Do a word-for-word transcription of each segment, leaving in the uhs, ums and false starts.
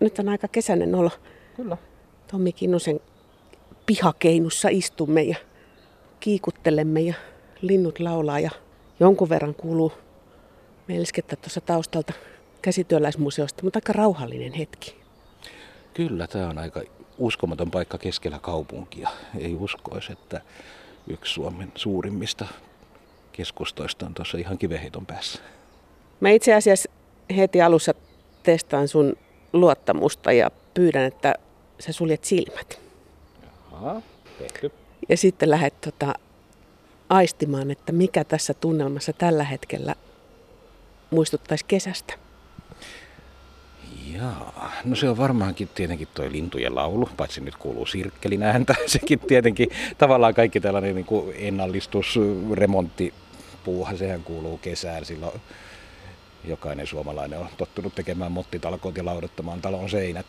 nyt on aika kesäinen olo. Kyllä. Tommi Kinnusen pihakeinussa istumme ja kiikuttelemme ja linnut laulaa ja jonkun verran kuuluu melskettä tuossa taustalta käsityöläismuseosta, mutta aika rauhallinen hetki. Kyllä, tämä on aika uskomaton paikka keskellä kaupunkia. Ei uskoisi, että yksi Suomen suurimmista keskustoista on tuossa ihan kivenheiton päässä. Mä itse asiassa heti alussa testaan sun luottamusta ja pyydän, että sä suljet silmät. Jaha, tehty. Ja sitten lähdet tota, aistimaan, että mikä tässä tunnelmassa tällä hetkellä muistuttaisi kesästä. Jaa, no se on varmaankin tietenkin toi lintujen laulu, paitsi nyt kuuluu sirkkelin ääntä. Sekin tietenkin tavallaan kaikki tällainen niin kuin ennallistus, remonttipuuhan, sehän kuuluu kesään. Silloin jokainen suomalainen on tottunut tekemään mottitalkoot ja laudottamaan talon seinät.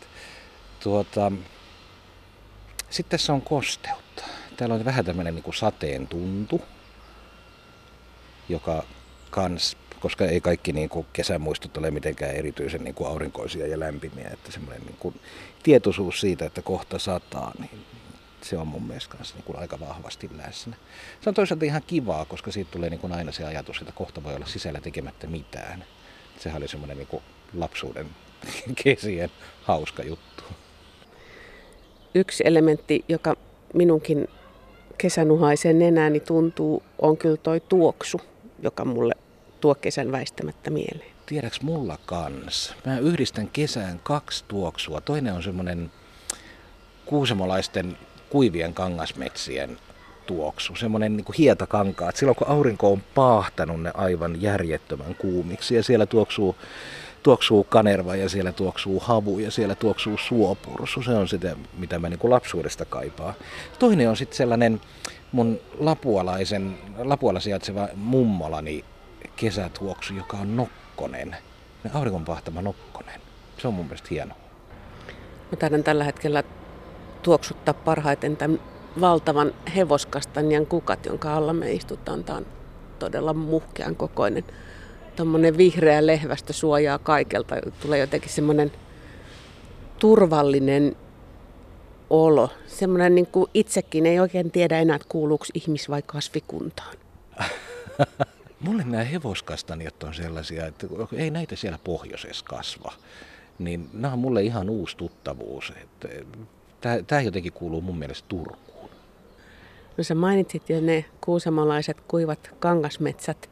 Tuota, sitten tässä on kosteutta. Täällä on vähän tämmöinen niin kuin sateen tuntu, joka kans, koska ei kaikki niin kuin kesämuistot ole mitenkään erityisen niin kuin aurinkoisia ja lämpimiä, että semmoinen niin kuin tietoisuus siitä, että kohta sataa, niin se on mun mielestä kanssa niin kuin aika vahvasti läsnä. Se on toisaalta ihan kivaa, koska siitä tulee niin kuin aina se ajatus, että kohta voi olla sisällä tekemättä mitään. Sehän oli semmoinen niin kuin lapsuuden kesien hauska juttu. Yksi elementti, joka minunkin kesänuhaisen nenääni tuntuu, on kyllä toi tuoksu, joka mulle tuo kesän väistämättä mieleen. Tiedäks mulla kans? Mä yhdistän kesään kaksi tuoksua. Toinen on semmoinen kuusamolaisten kuivien kangasmetsien tuoksu. Semmoinen niin kuin hietakankaat. Silloin kun aurinko on paahtanut ne aivan järjettömän kuumiksi ja siellä tuoksuu, tuoksuu kanerva ja siellä tuoksuu havu ja siellä tuoksuu suopursu. Se on sitä, mitä mä niin kuin lapsuudesta kaipaan. Toinen on sitten sellainen mun lapualaisen, Lapualla sijaitseva mummolani kesätuoksu, joka on nokkonen. Aurinkon pahtama nokkonen. Se on mun mielestä hieno. Mä taidan tällä hetkellä tuoksuttaa parhaiten tämän valtavan hevoskastanjan kukat, jonka alla me istutaan. Tämä on todella muhkean kokoinen. Tuommoinen vihreä lehvästö suojaa kaikelta. Tulee jotenkin semmoinen turvallinen olo. Semmoinen niin kuin itsekin ei oikein tiedä enää, että kuuluuko ihmis- vai kasvikuntaan. Mulle nämä hevoskastanjat on sellaisia, että ei näitä siellä pohjoisessa kasva. Niin nämä on mulle ihan uusi tuttavuus. Tämä jotenkin kuuluu mun mielestä Turkuun. No sä mainitsit jo ne kuusamalaiset kuivat kangasmetsät.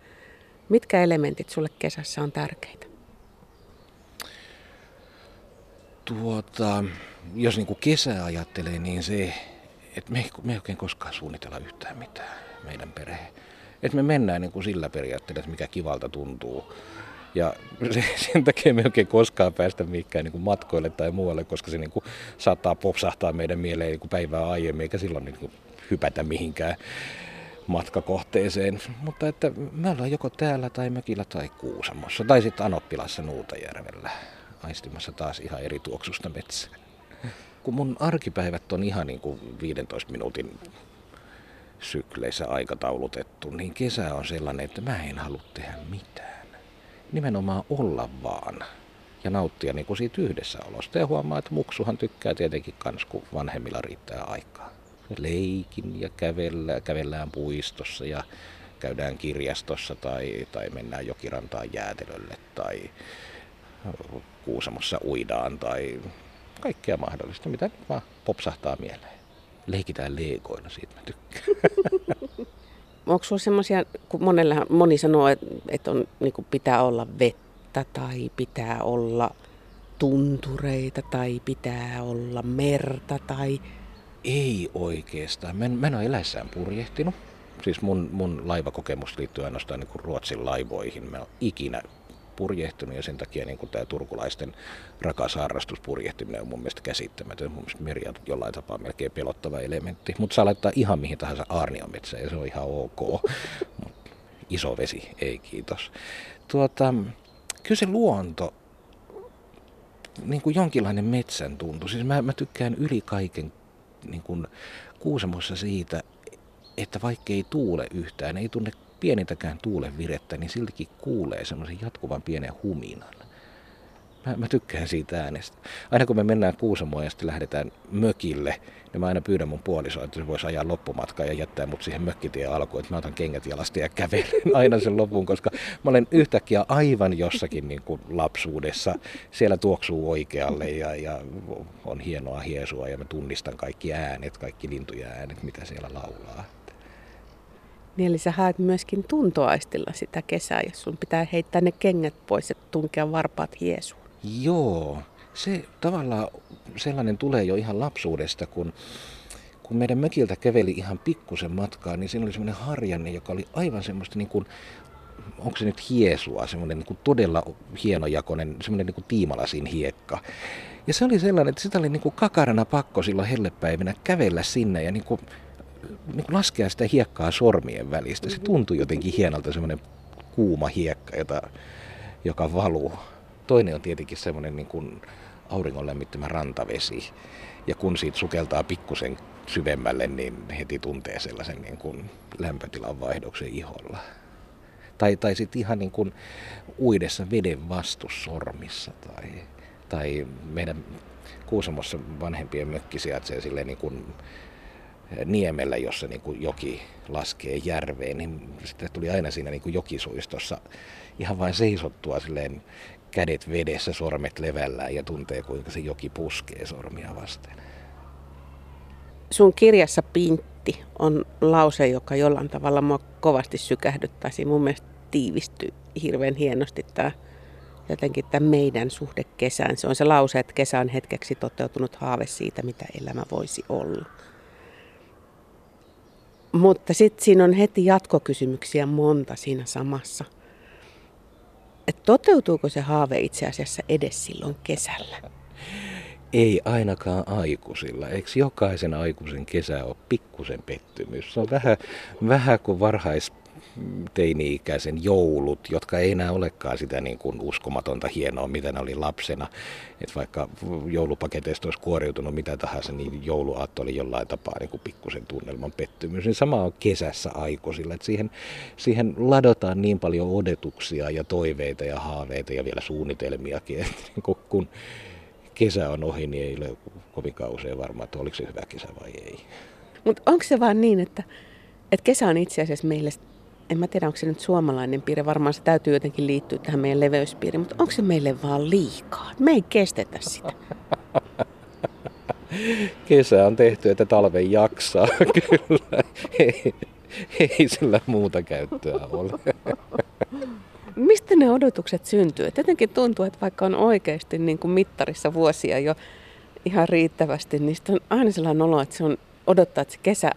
Mitkä elementit sulle kesässä on tärkeitä? Tuota, jos niinku kesää ajattelee, niin se, että me, me ei oikein koskaan suunnitella yhtään mitään meidän perheen. Että me mennään niin kuin sillä periaatteella, että mikä kivalta tuntuu. Ja sen takia me ei oikein koskaan päästä mihinkään niin kuin matkoille tai muualle, koska se niin kuin saattaa popsahtaa meidän mieleen niin kuin päivää aiemmin, eikä silloin niin kuin hypätä mihinkään matkakohteeseen. Mutta että me ollaan joko täällä tai mökillä tai Kuusamossa tai sitten Anopilassa Nuutajärvellä aistimassa taas ihan eri tuoksusta metsään. Kun mun arkipäivät on ihan niin kuin viidentoista minuutin sykleissä aikataulutettu, niin kesä on sellainen, että mä en halua tehdä mitään. Nimenomaan olla vaan ja nauttia niin kuin siitä yhdessäolosta. Ja huomaa, että muksuhan tykkää tietenkin kans, kun vanhemmilla riittää aikaa. Leikin ja kävellään, kävellään puistossa ja käydään kirjastossa tai, tai mennään jokirantaan jäätelölle tai Kuusamossa uidaan tai kaikkea mahdollista, mitä nyt vaan popsahtaa mieleen. Leikitään leegoilla, siitä mä tykkään. Onko sulla semmoisia, kun monella, moni sanoo, että et niin pitää olla vettä tai pitää olla tuntureita tai pitää olla merta tai... Ei oikeastaan. Mä en, mä en ole eläissään purjehtinut. Siis mun, mun laivakokemus liittyy ainoastaan niin kuin Ruotsin laivoihin. Mä en ole ikinä purjehtunut ja sen takia niin kuin tämä turkulaisten rakas harrastus purjehtiminen on mun mielestä käsittämätön. Mun mielestä meri on jollain tapaa melkein pelottava elementti, mutta saa laittaa ihan mihin tahansa aarniometsään ja se on ihan ok. Mut iso vesi, ei kiitos. Tuota, kyllä se luonto, niin kuin jonkinlainen metsän tuntu, siis mä, mä tykkään yli kaiken niin kuin Kuusamossa siitä, että vaikka ei tuule yhtään, ei tunne pienintäkään tuulen virettä, niin siltikin kuulee semmoisen jatkuvan pienen huminan. Mä, mä tykkään siitä äänestä. Aina kun me mennään Kuusamoon ja sitten lähdetään mökille, niin mä aina pyydän mun puolisoa, että se voisi ajaa loppumatkaa ja jättää mut siihen mökkitien alkuun, että mä otan kengät jalasta ja kävelen aina sen lopun, koska mä olen yhtäkkiä aivan jossakin niin kuin lapsuudessa. Siellä tuoksuu oikealle ja, ja on hienoa hiesua ja mä tunnistan kaikki äänet, kaikki lintuja äänet, mitä siellä laulaa. Niin eli sä haet myöskin tuntoaistilla sitä kesää, jos sun pitää heittää ne kengät pois ja tunkea varpaat hiesuun. Joo, se tavallaan sellainen tulee jo ihan lapsuudesta, kun, kun meidän mökiltä käveli ihan pikkusen matkaa, niin siinä oli semmoinen harjanne, joka oli aivan semmoista niin kuin, onko se nyt hiesua, semmoinen niin kuin todella hienojakoinen, semmoinen niin kuin tiimalasin hiekka. Ja se oli sellainen, että sitä oli niin kuin kakarana pakko silloin hellepäivinä kävellä sinne ja niin kuin niin kuin laskea sitä hiekkaa sormien välistä. Se tuntui jotenkin hienolta, semmoinen kuuma hiekka, jota, joka valuu. Toinen on tietenkin semmoinen niin kuin auringon lämmittämä rantavesi. Ja kun siitä sukeltaa pikkusen syvemmälle, niin heti tuntee sellaisen niin kuin lämpötilan vaihdoksen iholla. Tai, tai sitten ihan niin kuin uidessa veden vastus sormissa. Tai, tai meidän Kuusamossa vanhempien mökki sijaitsee silleen niin kuin niemellä, jossa niin kuin joki laskee järveen, niin sitten tuli aina siinä niin kuin jokisuistossa ihan vain seisottua silleen kädet vedessä, sormet levällään ja tuntee, kuinka se joki puskee sormia vasten. Sun kirjassa Pintti on lause, joka jollain tavalla mua kovasti sykähdyttäisi. Mun mielestä tiivistyi hirveän hienosti tämä, jotenkin tämä meidän suhde kesään. Se on se lause, että kesä on hetkeksi toteutunut haave siitä, mitä elämä voisi olla. Mutta sitten siinä on heti jatkokysymyksiä monta siinä samassa. Et toteutuuko se haave itse asiassa edes silloin kesällä? Ei ainakaan aikuisilla. Eikö jokaisen aikuisen kesä ole pikkusen pettymys? Se on vähän, vähän kuin varhaisteini-ikäisen joulut, jotka ei enää olekaan sitä niin kuin uskomatonta hienoa, mitä ne oli lapsena. Et vaikka joulupaketeista olisi kuoriutunut mitä tahansa, niin jouluaatto oli jollain tapaa niin kuin pikkusen tunnelman pettymys. Niin sama on kesässä aikuisilla. Et siihen, siihen ladotaan niin paljon odotuksia ja toiveita ja haaveita ja vielä suunnitelmiakin, että niin kun kesä on ohi, niin ei ole kovinkaan usein varma, että oliko se hyvä kesä vai ei. Mutta onko se vaan niin, että, että kesä on itse asiassa meille, en mä tiedä onko se nyt suomalainen piirre, varmaan se täytyy jotenkin liittyä tähän meidän leveyspiiriin, mutta onko se meille vaan liikaa? Me ei kestetä sitä. Kesä on tehty, että talven jaksaa, kyllä. Ei, ei sillä muuta käyttöä ole. Mistä ne odotukset syntyy? Jotenkin tuntuu, että vaikka on oikeasti niin kuin mittarissa vuosia jo ihan riittävästi, niin sitten on aina sellainen olo, että se on odottaa, että se kesä,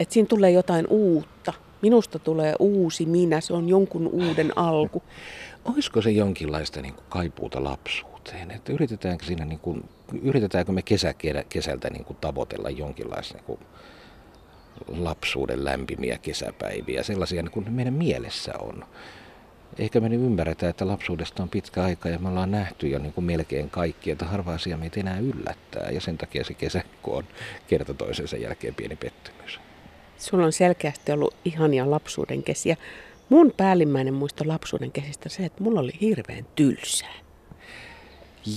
että siinä tulee jotain uutta. Minusta tulee uusi minä, se on jonkun uuden alku. Olisiko se jonkinlaista niin kuin kaipuuta lapsuuteen? Että yritetäänkö, siinä niin kuin, yritetäänkö me kesä, kesältä niin kuin tavoitella jonkinlaista niin kuin lapsuuden lämpimiä kesäpäiviä, sellaisia niin kuin meidän mielessä on? Eikä me nyt ymmärretä, että lapsuudesta on pitkä aika ja me ollaan nähty jo niin kuin melkein kaikki, että harva asia meitä enää yllättää. Ja sen takia se kesä, kun on kerta toisensa jälkeen pieni pettymys. Sulla on selkeästi ollut ihania lapsuuden kesiä. Mun päällimmäinen muisto lapsuuden kesistä se, että mulla oli hirveän tylsää.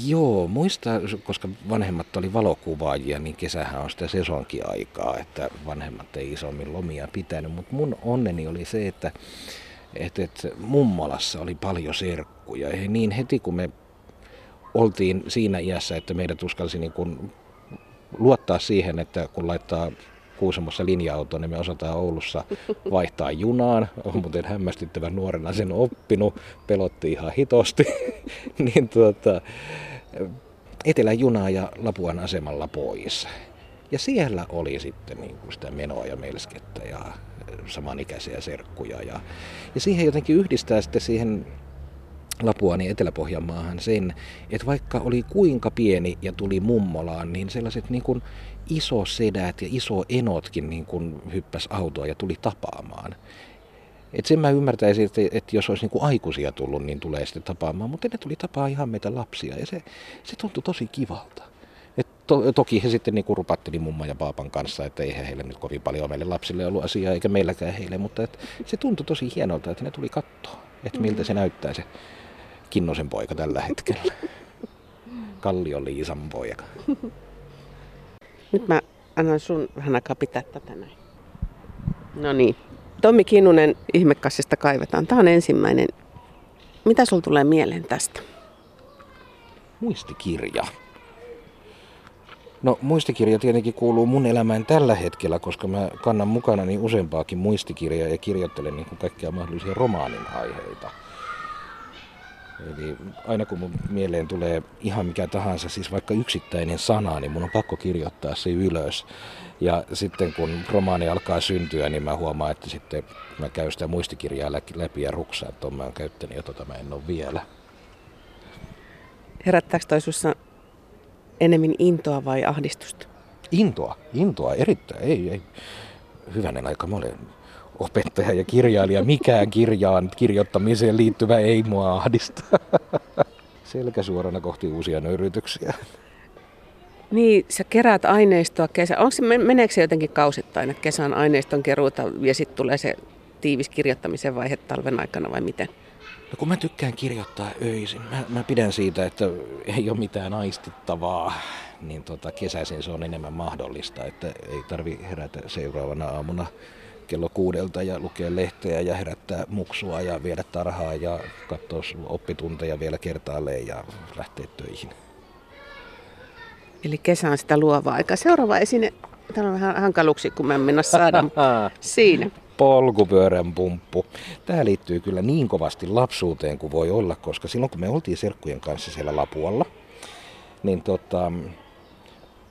Joo, muista, koska vanhemmat oli valokuvaajia, niin kesähän on sitä sesonkiaikaa, että vanhemmat ei isommin lomia pitänyt. Mutta mun onneni oli se, että Että et, mummalassa oli paljon serkkuja. Ja niin heti kun me oltiin siinä iässä, että meidät uskalsi niin kun luottaa siihen, että kun laittaa Kuusamossa linja-autoon, niin me osataan Oulussa vaihtaa junaan. Olen muuten hämmästyttävän nuorena sen oppinut, pelotti ihan hitosti. niin tuota, Etelä-junaa ja Lapuan asemalla pois. Ja siellä oli sitten niin kun sitä menoa ja melskettä ja samanikäisiä serkkuja. Ja, ja siihen jotenkin yhdistää sitten siihen Lapuaan ja Etelä-Pohjanmaahan sen, että vaikka oli kuinka pieni ja tuli mummolaan, niin sellaiset niin kuin isosedät ja isoenotkin niin kuin hyppäs autoa ja tuli tapaamaan. Et sen mä ymmärtäisin, että, että jos olisi niin kuin aikuisia tullut, niin tulee sitten tapaamaan, mutta ne tuli tapaa ihan meitä lapsia ja se, se tuntui tosi kivalta. To, toki he sitten niin kuin rupatteli mumman ja paapan kanssa, että eihän heille nyt kovin paljon meille lapsille ollut asiaa, eikä meilläkään heille, mutta et, se tuntui tosi hienolta, että ne tuli katsoa, että miltä se näyttää se Kinnusen poika tällä hetkellä. Kallio-Liisan poika. Nyt mä annan sun vähän aikaa pitää tätä näin. No niin. Tommi Kinnunen Ihmekassista kaivetaan. Tää on ensimmäinen. Mitä sulla tulee mieleen tästä? Muistikirja. No muistikirja tietenkin kuuluu mun elämään tällä hetkellä, koska mä kannan mukana niin useampaakin muistikirjaa ja kirjoittelen niin kuin kaikkia mahdollisia romaanin aiheita. Eli aina kun mun mieleen tulee ihan mikä tahansa, siis vaikka yksittäinen sana, niin mun on pakko kirjoittaa se ylös. Ja sitten kun romaani alkaa syntyä, niin mä huomaan, että sitten mä käyn sitä muistikirjaa läpi ja ruksaan, että mä oon käyttänyt ja tota mä en ole vielä. Herättääkö toi sussa enemmän intoa vai ahdistusta? Intoa, intoa, erittäin. Ei, ei. Hyvänen aika, mä olen opettaja ja kirjailija. Mikään kirjaan kirjoittamiseen liittyvä ei mua ahdista. Selkä suorana kohti uusia nöyrytyksiä. Niin, sä keräät aineistoa kesä. Onko se, meneekö se jotenkin kausittain, että kesän aineiston keruuta ja sitten tulee se tiivis kirjoittamisen vaihe talven aikana vai miten? No kun mä tykkään kirjoittaa öisin, mä, mä pidän siitä, että ei ole mitään aistittavaa, niin tota, kesäisin se on enemmän mahdollista, että ei tarvi herätä seuraavana aamuna kello kuudelta ja lukea lehteä ja herättää muksua ja viedä tarhaa ja katsoa oppitunteja vielä kertaalleen ja lähteä töihin. Eli kesä on sitä luovaa aikaa. Seuraava esine, täällä on vähän hankaluksi, kun mä en mennä saada siinä. Polkupyörän pumppu. Tämä liittyy kyllä niin kovasti lapsuuteen kuin voi olla, koska silloin kun me oltiin serkkujen kanssa siellä Lapualla, niin tota,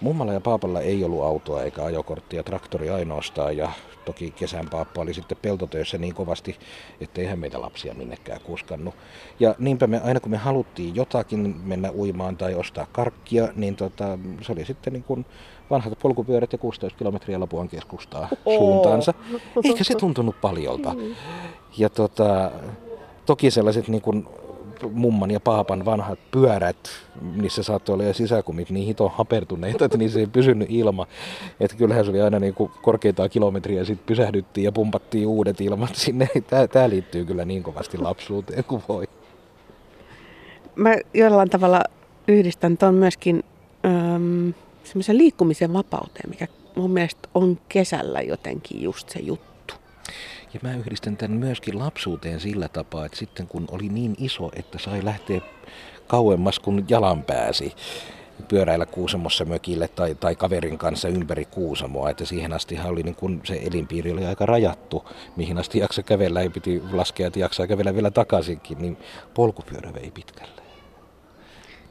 mummalla ja paapalla ei ollut autoa eikä ajokorttia, traktori ainoastaan ja toki kesän paappa oli sitten peltotöissä niin kovasti, että eihän meitä lapsia minnekään kuskannut. Ja niinpä me aina kun me haluttiin jotakin mennä uimaan tai ostaa karkkia, niin tota, se oli sitten niin kuin vanhat polkupyörät ja kuusitoista kilometriä Lapuan keskustaa suuntaansa. Eikä se tuntunut paljolta. Ja tota, toki sellaiset niin kuin mumman ja paapan vanhat pyörät, niissä saattoi olla ja sisäkumit niin hito hapertuneita, että niissä ei pysynyt ilma. Että kyllähän se oli aina niin kuin korkeintaan kilometriä, sitten pysähdyttiin ja pumpattiin uudet ilmat sinne. Tää, tää liittyy kyllä niin kovasti lapsuuteen kuin voi. Mä jollain tavalla yhdistän tuon myöskin äm, semmoisen liikkumisen vapauteen, mikä mun mielestä on kesällä jotenkin just se juttu. Ja mä yhdistän tämän myöskin lapsuuteen sillä tapaa, että sitten kun oli niin iso, että sai lähteä kauemmas kuin jalan pääsi pyöräillä Kuusamossa mökille tai, tai kaverin kanssa ympäri Kuusamoa, että siihen astihan oli niin kun se elinpiiri oli aika rajattu, mihin asti jaksa kävellä, ei piti laskea, että jaksaa kävellä vielä takaisinkin, niin polkupyörä vei pitkälle.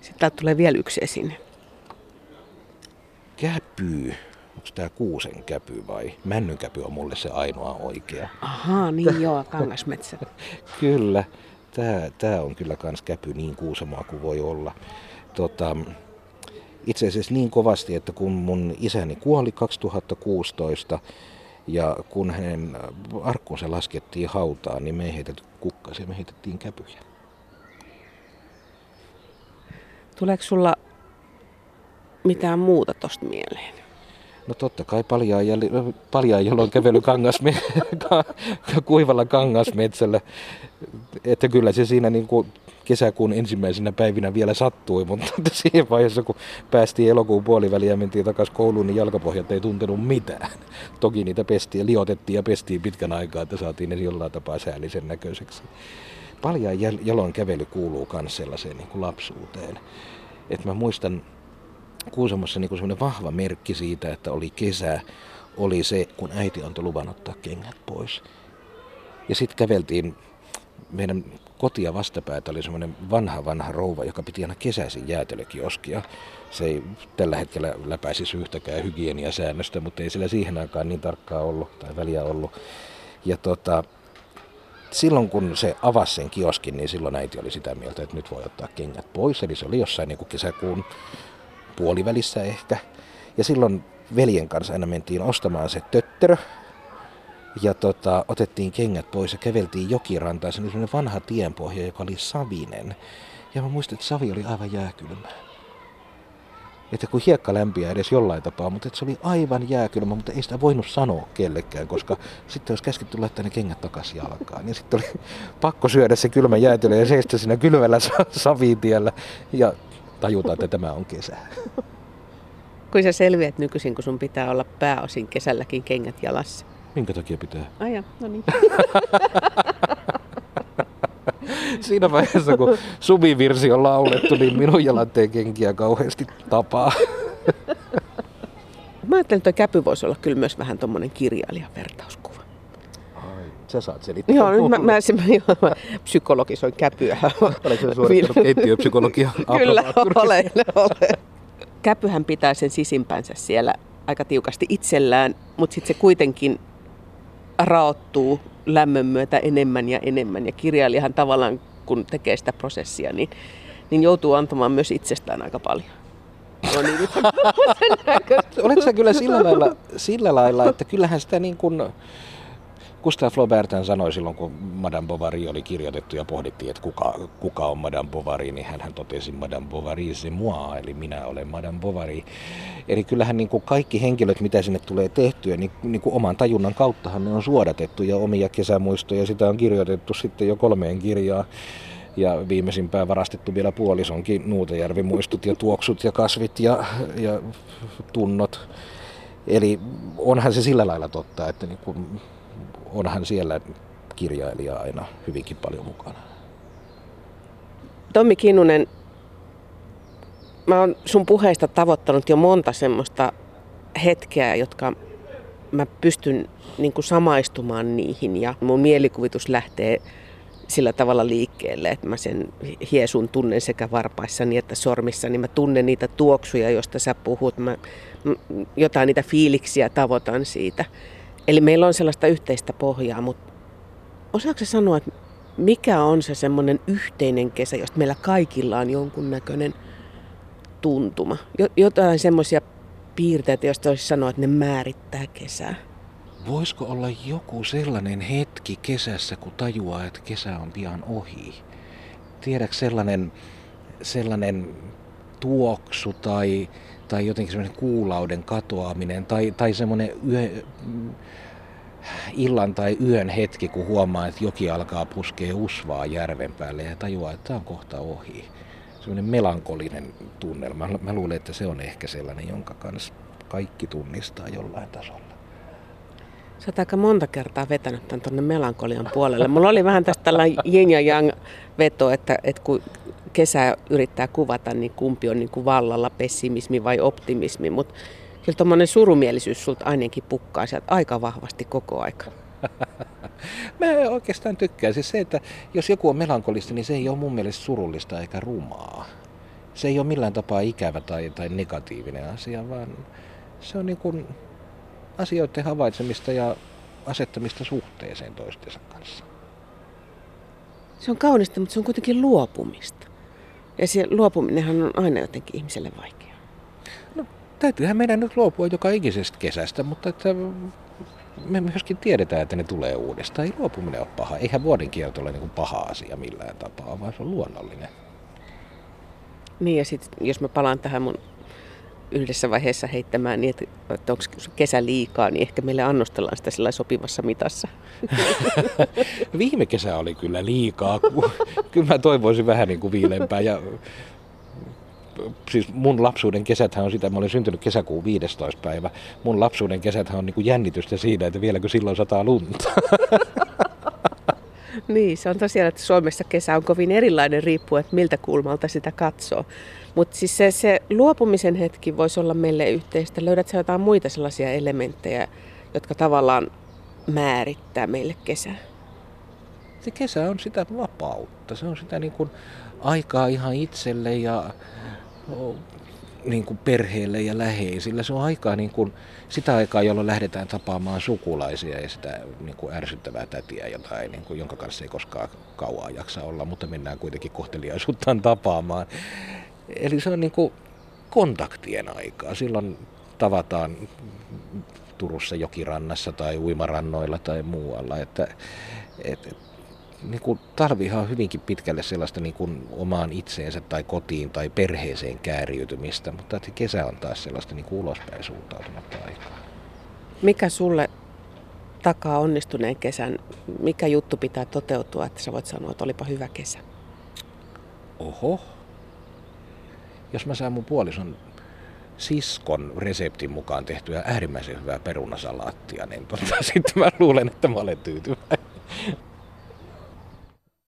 Sitten täältä tulee vielä yksi esine. Käpyy. Onko tämä kuusen käpy vai männynkäpy on mulle se ainoa oikea? Ahaa, niin joo, kangasmetsä. Kyllä, tämä, tämä on kyllä kans käpy niin Kuusamoa kuin voi olla. Tota, itse asiassa niin kovasti, että kun mun isäni kuoli kaksituhattakuusitoista ja kun hänen arkkuunsa laskettiin hautaan, niin me ei heitetty kukkasia, me heitettiin käpyjä. Tuleeko sulla mitään muuta tosta mieleen? No totta kai paljaan jäl- jolloin kävely kangasme- ka- kuivalla kangasmetsällä, että kyllä se siinä niin kuin kesäkuun ensimmäisenä päivinä vielä sattui, mutta siihen vaiheessa kun päästiin elokuun puoliväliin ja mentiin takaisin kouluun, niin jalkapohjat ei tuntenut mitään. Toki niitä pestiin, liotettiin ja pestiin pitkän aikaa, että saatiin ne jollain tapaa säällisen näköiseksi. Paljaan jäl- jolloin kävely kuuluu myös sellaiseen niin kuin lapsuuteen, että mä muistan Kuusamossa niin semmoinen vahva merkki siitä, että oli kesä, oli se, kun äiti antoi luvan ottaa kengät pois. Ja sitten käveltiin, meidän kotia vastapäätä oli semmoinen vanha vanha rouva, joka piti aina kesäisin jäätelökioskia. Se ei tällä hetkellä läpäisisi yhtäkään hygieniasäännöstä, mutta ei sillä siihen aikaan niin tarkkaa ollut tai väliä ollut. Ja tota, silloin kun se avasi sen kioskin, niin silloin äiti oli sitä mieltä, että nyt voi ottaa kengät pois. Eli se oli jossain niin kuin kesäkuun puolivälissä ehkä. Ja silloin veljen kanssa aina mentiin ostamaan se tötterö. Ja tota, otettiin kengät pois ja käveltiin jokirantaan. Se oli sellainen vanha tienpohja, joka oli savinen. Ja mä muistan, että savi oli aivan jääkylmä. Että kun hiekka lämpiää edes jollain tapaa, mutta se oli aivan jääkylmä, mutta ei sitä voinut sanoa kellekään, koska sitten olisi käsketty laittaa ne kengät takaisin jalkaan. Ja sitten oli pakko syödä se kylmä jäätelö ja seistä siinä kylmällä savitiellä. Ja tajuta, että tämä on kesä. Kun sä selviät nykyisin, kun sun pitää olla pääosin kesälläkin kengät jalassa. Minkä takia pitää? Aja, no niin. Siinä vaiheessa, kun suvivirsi on laulettu, niin minun jalat ei kenkiä kauheasti tapaa. Mä ajattelin, että käpy voisi olla kyllä myös vähän tommonen kirjailijan vertauskuva. Ai, sä saat selittää. Joo, nyt mä, mä, mä, mä psykologisoin käpyä. Oletko sä suorittanut keittiöpsykologiaa? Kyllä, olen, olen. Käpyhän pitää sen sisimpänsä siellä aika tiukasti itsellään, mutta sitten se kuitenkin raottuu lämmön myötä enemmän ja enemmän. Ja kirjailijahan tavallaan, kun tekee sitä prosessia, niin, niin joutuu antamaan myös itsestään aika paljon. No niin, olet sä kyllä sillä lailla, sillä lailla, että kyllähän sitä niin kuin Gustave Flaubert sanoi silloin, kun Madame Bovary oli kirjoitettu ja pohdittiin, että kuka, kuka on Madame Bovary, niin hän totesi Madame Bovary c'est moi, eli minä olen Madame Bovary. Eli kyllähän niin kuin kaikki henkilöt, mitä sinne tulee tehtyä, niin, niin kuin oman tajunnan kauttahan ne on suodatettu ja omia kesämuistoja, sitä on kirjoitettu sitten jo kolmeen kirjaan. Ja viimeisimpään varastettu vielä puolisonkin Nuutajärvi muistut ja tuoksut ja kasvit ja, ja tunnot. Eli onhan se sillä lailla totta, että niin kuin onhan siellä kirjailija aina hyvinkin paljon mukana. Tommi Kinnunen, mä oon sun puheista tavoittanut jo monta semmoista hetkeä, jotka mä pystyn niin kuin samaistumaan niihin ja mun mielikuvitus lähtee sillä tavalla liikkeelle, että mä sen hiesun tunnen sekä varpaissani että sormissani. Mä tunnen niitä tuoksuja, joista sä puhut. Mä jotain niitä fiiliksiä tavoitan siitä. Eli meillä on sellaista yhteistä pohjaa, mutta osaatko sä sanoa, että mikä on se semmoinen yhteinen kesä, josta meillä kaikilla on jonkunnäköinen tuntuma? Jotain semmoisia piirteitä, joista olisi sanoa, että ne määrittää kesää. Voisiko olla joku sellainen hetki kesässä, kun tajuaa, että kesä on pian ohi? Tiedätkö sellainen, sellainen tuoksu tai, tai jotenkin semmoinen kuulauden katoaminen tai, tai semmoinen yö, illan tai yön hetki, kun huomaa, että joki alkaa puskea usvaa järven päälle ja tajuaa, että tämä on kohta ohi. Semmoinen melankolinen tunnelma. Mä luulen, että se on ehkä sellainen, jonka kanssa kaikki tunnistaa jollain tasolla. Sä oot aika monta kertaa vetänyt tämän tuonne melankolian puolelle. Mulla oli vähän tästä tällainen yin ja yang veto, että, että kun kesää yrittää kuvata, niin kumpi on niin kuin vallalla, pessimismi vai optimismi. Mutta kyllä tuommoinen surumielisyys sulta ainakin pukkaa sieltä aika vahvasti koko aika. Mä oikeastaan tykkään. Siis se, että jos joku on melankolista, niin se ei ole mun mielestä surullista eikä rumaa. Se ei ole millään tapaa ikävä tai, tai negatiivinen asia, vaan se on niin kuin asioiden havaitsemista ja asettamista suhteeseen toistensa kanssa. Se on kaunista, mutta se on kuitenkin luopumista. Ja se luopuminenhan on aina jotenkin ihmiselle vaikeaa. No, täytyyhän meidän nyt luopua joka ikisestä kesästä, mutta että me myöskin tiedetään, että ne tulee uudestaan. Ei luopuminen ole paha. Eihän vuodenkierto ole niin kuin paha asia millään tapaa, vaan se on luonnollinen. Niin ja sitten jos mä palaan tähän mun yhdessä vaiheessa heittämään, niin että onko kesä liikaa, niin ehkä meille annostellaan sitä sillä sopivassa mitassa. Viime kesä oli kyllä liikaa. Kyllä mä toivoisin vähän niin kuin viilempää. Ja siis mun lapsuuden kesäthän on sitä, mä olen syntynyt kesäkuun viidestoista päivä. Mun lapsuuden kesäthän on niin kuin jännitystä siinä, että vieläkö silloin sataa lunta. Niin, se on tosiaan, että Suomessa kesä on kovin erilainen riippuen, että miltä kulmalta sitä katsoo. Mutta siis se, se luopumisen hetki voisi olla meille yhteistä. Löydät sä jotain muita sellaisia elementtejä, jotka tavallaan määrittää meille kesää? Se kesä on sitä vapautta. Se on sitä niin kuin aikaa ihan itselle ja niin kuin perheelle ja läheisillä. Se on aikaa niin kuin sitä aikaa, jolloin lähdetään tapaamaan sukulaisia ja sitä niin kuin ärsyttävää tätiä jotain, niin kuin, jonka kanssa ei koskaan kauaa jaksa olla, mutta mennään kuitenkin kohteliaisuuttaan tapaamaan. Eli se on niin kuin kontaktien aikaa. Silloin tavataan Turussa jokirannassa tai uimarannoilla tai muualla. Että, et, niin kuin tarvihan on hyvinkin pitkälle sellaista niin kuin omaan itseensä tai kotiin tai perheeseen kääriytymistä, mutta kesä on taas sellaista niin kuin ulospäin suuntautumatta aikaa. Mikä sulle takaa onnistuneen kesän? Mikä juttu pitää toteutua, että sä voit sanoa, että olipa hyvä kesä? Oho. Jos mä saan mun puolison siskon reseptin mukaan tehtyä äärimmäisen hyvää perunasalaattia, niin tota, sitten mä luulen, että mä olen tyytyväinen.